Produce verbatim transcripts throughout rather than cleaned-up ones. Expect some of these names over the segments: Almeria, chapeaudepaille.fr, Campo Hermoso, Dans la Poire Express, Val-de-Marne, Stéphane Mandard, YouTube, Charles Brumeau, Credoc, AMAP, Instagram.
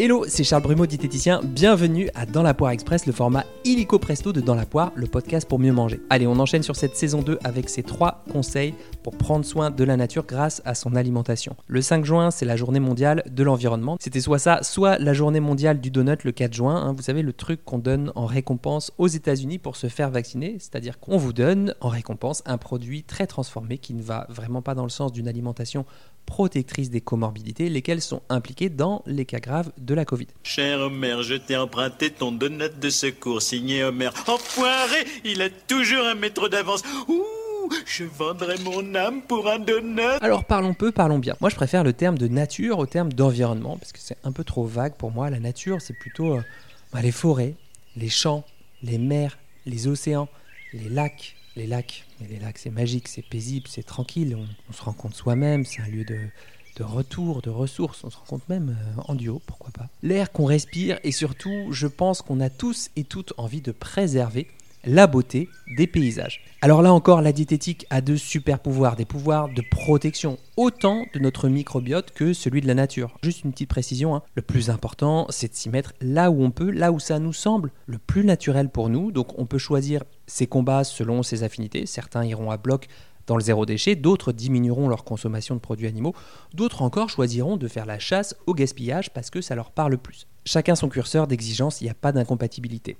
Hello, c'est Charles Brumeau, diététicien. Bienvenue à Dans la Poire Express, le format illico presto de Dans la Poire, le podcast pour mieux manger. Allez, on enchaîne sur cette saison deux avec ces trois conseils pour prendre soin de la nature grâce à son alimentation. Le cinq juin, c'est la journée mondiale de l'environnement. C'était soit ça, soit la journée mondiale du donut le quatre juin. Hein, vous savez, le truc qu'on donne en récompense aux États-Unis pour se faire vacciner, c'est-à-dire qu'on vous donne en récompense un produit très transformé qui ne va vraiment pas dans le sens d'une alimentation protectrice des comorbidités, lesquelles sont impliquées dans les cas graves de la Covid. Cher Homer, je t'ai emprunté ton donut de secours, signé Homer. Enfoiré, il a toujours un métro d'avance. Ouh, je vendrai mon âme pour un donut. Alors parlons peu, parlons bien. Moi je préfère le terme de nature au terme d'environnement, parce que c'est un peu trop vague pour moi. La nature, c'est plutôt euh, bah, les forêts, les champs, les mers, les océans, les lacs. Les lacs, mais les lacs c'est magique, c'est paisible, c'est tranquille, on, on se rencontre soi-même, c'est un lieu de, de retour, de ressources, on se rencontre même euh, en duo, pourquoi pas. L'air qu'on respire et surtout, je pense qu'on a tous et toutes envie de préserver la beauté des paysages. Alors là encore, la diététique a de super pouvoirs, des pouvoirs de protection, autant de notre microbiote que celui de la nature. Juste une petite précision, hein. Le plus important, c'est de s'y mettre là où on peut, là où ça nous semble le plus naturel pour nous. Donc on peut choisir ses combats selon ses affinités. Certains iront à bloc dans le zéro déchet, d'autres diminueront leur consommation de produits animaux, d'autres encore choisiront de faire la chasse au gaspillage parce que ça leur parle plus. Chacun son curseur d'exigence, il n'y a pas d'incompatibilité.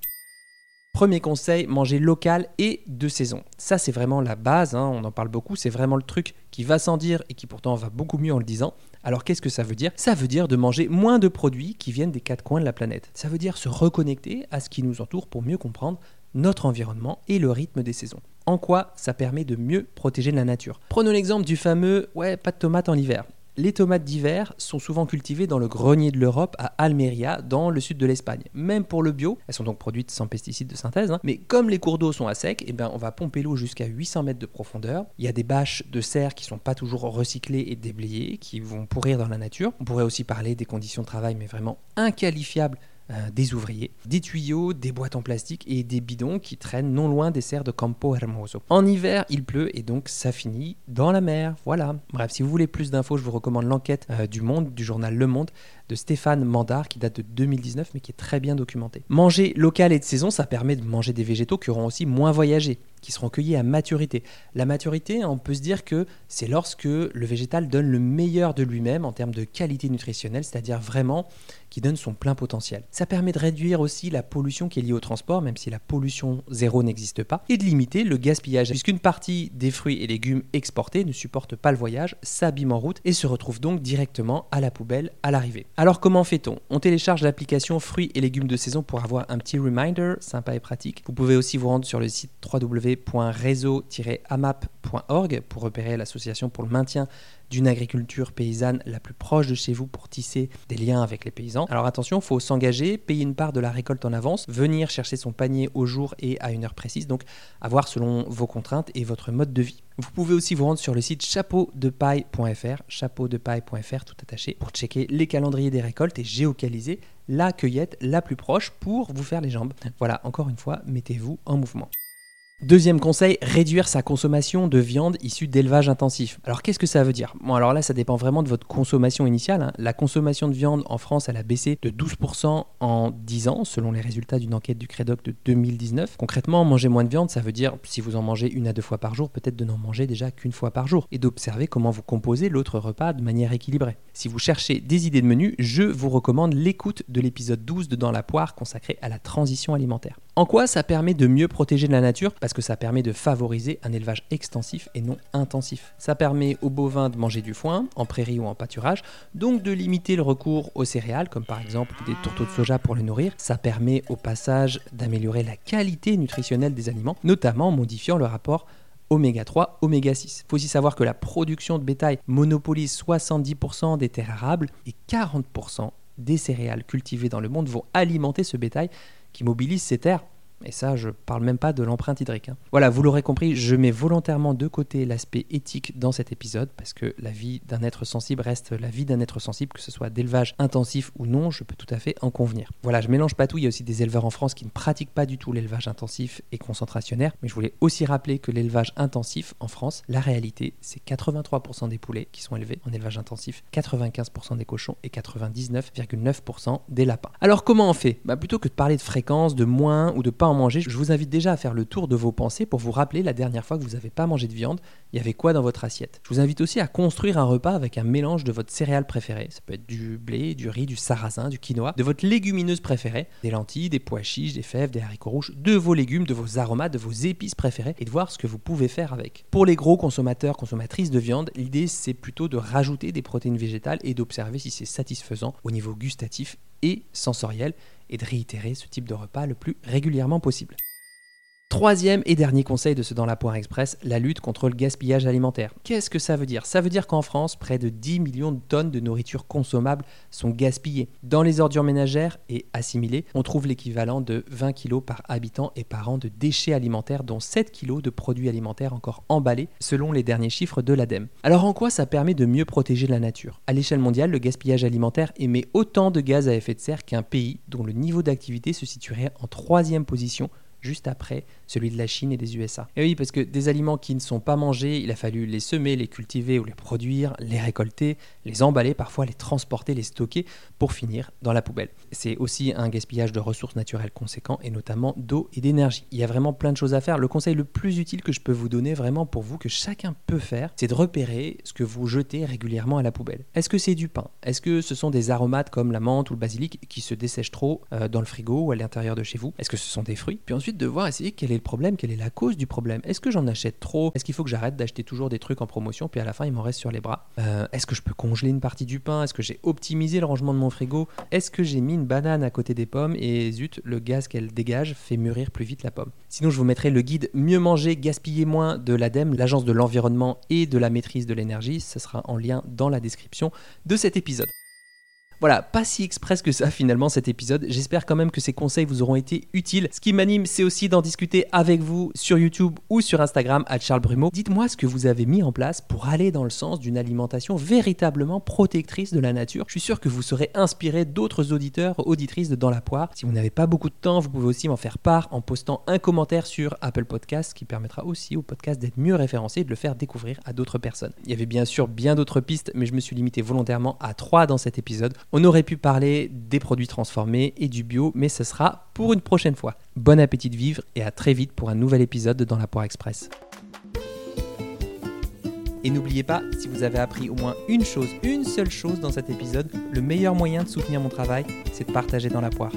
Premier conseil, manger local et de saison. Ça, c'est vraiment la base, hein, on en parle beaucoup, c'est vraiment le truc qui va sans dire et qui pourtant va beaucoup mieux en le disant. Alors qu'est-ce que ça veut dire ? Ça veut dire de manger moins de produits qui viennent des quatre coins de la planète. Ça veut dire se reconnecter à ce qui nous entoure pour mieux comprendre notre environnement et le rythme des saisons. En quoi ça permet de mieux protéger la nature ? Prenons l'exemple du fameux « ouais, pas de tomates en hiver ». Les tomates d'hiver sont souvent cultivées dans le grenier de l'Europe à Almeria, dans le sud de l'Espagne. Même pour le bio, elles sont donc produites sans pesticides de synthèse, hein, mais comme les cours d'eau sont à sec, eh ben on va pomper l'eau jusqu'à huit cents mètres de profondeur. Il y a des bâches de serre qui ne sont pas toujours recyclées et déblayées, qui vont pourrir dans la nature. On pourrait aussi parler des conditions de travail, mais vraiment inqualifiables, euh, des ouvriers. Des tuyaux, des boîtes en plastique et des bidons qui traînent non loin des serres de Campo Hermoso. En hiver, il pleut et donc ça finit dans la mer. Voilà. Bref, si vous voulez plus d'infos, je vous recommande l'enquête euh, du Monde, du journal Le Monde, de Stéphane Mandard, qui date de deux mille dix-neuf, mais qui est très bien documentée. Manger local et de saison, ça permet de manger des végétaux qui auront aussi moins voyagé, qui seront cueillis à maturité. La maturité, on peut se dire que c'est lorsque le végétal donne le meilleur de lui-même en termes de qualité nutritionnelle, c'est-à-dire vraiment qui donne son plein potentiel. Ça permet de réduire aussi la pollution qui est liée au transport, même si la pollution zéro n'existe pas, et de limiter le gaspillage, puisqu'une partie des fruits et légumes exportés ne supporte pas le voyage, s'abîme en route et se retrouve donc directement à la poubelle à l'arrivée. Alors comment fait-on ? On télécharge l'application Fruits et légumes de saison pour avoir un petit reminder, sympa et pratique. Vous pouvez aussi vous rendre sur le site w w w point réseau tiret amap point org pour repérer l'association pour le maintien d'une agriculture paysanne la plus proche de chez vous pour tisser des liens avec les paysans. Alors attention, il faut s'engager, payer une part de la récolte en avance, venir chercher son panier au jour et à une heure précise, donc à voir selon vos contraintes et votre mode de vie. Vous pouvez aussi vous rendre sur le site chapeau de paille point f r, chapeau de paille point f r tout attaché, pour checker les calendriers des récoltes et géocaliser la cueillette la plus proche pour vous faire les jambes. Voilà, encore une fois, mettez-vous en mouvement. Deuxième conseil, réduire sa consommation de viande issue d'élevage intensif. Alors qu'est-ce que ça veut dire ? Bon alors là ça dépend vraiment de votre consommation initiale, hein. La consommation de viande en France elle a baissé de douze pour cent en dix ans selon les résultats d'une enquête du Credoc de deux mille dix-neuf. Concrètement, manger moins de viande ça veut dire si vous en mangez une à deux fois par jour, peut-être de n'en manger déjà qu'une fois par jour et d'observer comment vous composez l'autre repas de manière équilibrée. Si vous cherchez des idées de menu, je vous recommande l'écoute de l'épisode douze de Dans la Poire consacré à la transition alimentaire. En quoi ça permet de mieux protéger la nature ? Parce que ça permet de favoriser un élevage extensif et non intensif. Ça permet aux bovins de manger du foin, en prairie ou en pâturage, donc de limiter le recours aux céréales, comme par exemple des tourteaux de soja pour les nourrir. Ça permet au passage d'améliorer la qualité nutritionnelle des aliments, notamment en modifiant le rapport oméga trois, oméga six. Il faut aussi savoir que la production de bétail monopolise soixante-dix pour cent des terres arables et quarante pour cent des céréales cultivées dans le monde vont alimenter ce bétail qui mobilise ces terres. Et ça, je ne parle même pas de l'empreinte hydrique. Hein. Voilà, vous l'aurez compris, je mets volontairement de côté l'aspect éthique dans cet épisode, parce que la vie d'un être sensible reste la vie d'un être sensible, que ce soit d'élevage intensif ou non, je peux tout à fait en convenir. Voilà, je mélange pas tout, il y a aussi des éleveurs en France qui ne pratiquent pas du tout l'élevage intensif et concentrationnaire, mais je voulais aussi rappeler que l'élevage intensif en France, la réalité, c'est quatre-vingt-trois pour cent des poulets qui sont élevés en élevage intensif, quatre-vingt-quinze pour cent des cochons et quatre-vingt-dix-neuf virgule neuf pour cent des lapins. Alors comment on fait ? Bah, plutôt que de parler de fréquence, de moins ou de pas en manger, je vous invite déjà à faire le tour de vos pensées pour vous rappeler la dernière fois que vous n'avez pas mangé de viande, il y avait quoi dans votre assiette ? Je vous invite aussi à construire un repas avec un mélange de votre céréale préférée, ça peut être du blé, du riz, du sarrasin, du quinoa, de votre légumineuse préférée, des lentilles, des pois chiches, des fèves, des haricots rouges, de vos légumes, de vos aromates, de vos épices préférées et de voir ce que vous pouvez faire avec. Pour les gros consommateurs, consommatrices de viande, l'idée c'est plutôt de rajouter des protéines végétales et d'observer si c'est satisfaisant au niveau gustatif et sensoriel et de réitérer ce type de repas le plus régulièrement possible. Troisième et dernier conseil de ce Dans la Poire Express, la lutte contre le gaspillage alimentaire. Qu'est-ce que ça veut dire ? Ça veut dire qu'en France, près de dix millions de tonnes de nourriture consommable sont gaspillées. Dans les ordures ménagères et assimilées, on trouve l'équivalent de vingt kilos par habitant et par an de déchets alimentaires, dont sept kilos de produits alimentaires encore emballés, selon les derniers chiffres de l'A D E M E. Alors en quoi ça permet de mieux protéger la nature ? À l'échelle mondiale, le gaspillage alimentaire émet autant de gaz à effet de serre qu'un pays dont le niveau d'activité se situerait en troisième position, juste après celui de la Chine et des U S A. Et oui, parce que des aliments qui ne sont pas mangés, il a fallu les semer, les cultiver ou les produire, les récolter, les emballer, parfois les transporter, les stocker pour finir dans la poubelle. C'est aussi un gaspillage de ressources naturelles conséquent et notamment d'eau et d'énergie. Il y a vraiment plein de choses à faire. Le conseil le plus utile que je peux vous donner vraiment pour vous, que chacun peut faire, c'est de repérer ce que vous jetez régulièrement à la poubelle. Est-ce que c'est du pain ? Est-ce que ce sont des aromates comme la menthe ou le basilic qui se dessèchent trop euh, dans le frigo ou à l'intérieur de chez vous ? Est-ce que ce sont des fruits ? Puis ensuite, de voir, essayer quel est le problème, quelle est la cause du problème. Est-ce que j'en achète trop ? Est-ce qu'il faut que j'arrête d'acheter toujours des trucs en promotion, puis à la fin, il m'en reste sur les bras ? euh, Est-ce que je peux congeler une partie du pain ? Est-ce que j'ai optimisé le rangement de mon frigo ? Est-ce que j'ai mis une banane à côté des pommes et zut, le gaz qu'elle dégage fait mûrir plus vite la pomme ? Sinon, je vous mettrai le guide « Mieux manger, gaspiller moins » de l'A D E M E, l'Agence de l'environnement et de la maîtrise de l'énergie. Ce sera en lien dans la description de cet épisode. Voilà, pas si express que ça finalement cet épisode, j'espère quand même que ces conseils vous auront été utiles. Ce qui m'anime, c'est aussi d'en discuter avec vous sur YouTube ou sur Instagram à Charles Brumeau. Dites-moi ce que vous avez mis en place pour aller dans le sens d'une alimentation véritablement protectrice de la nature. Je suis sûr que vous serez inspiré d'autres auditeurs, auditrices de Dans la Poire. Si vous n'avez pas beaucoup de temps, vous pouvez aussi m'en faire part en postant un commentaire sur Apple Podcasts, qui permettra aussi au podcast d'être mieux référencé et de le faire découvrir à d'autres personnes. Il y avait bien sûr bien d'autres pistes, mais je me suis limité volontairement à trois dans cet épisode. On aurait pu parler des produits transformés et du bio, mais ce sera pour une prochaine fois. Bon appétit de vivre et à très vite pour un nouvel épisode de Dans la Poire Express. Et n'oubliez pas, si vous avez appris au moins une chose, une seule chose dans cet épisode, le meilleur moyen de soutenir mon travail, c'est de partager Dans la Poire.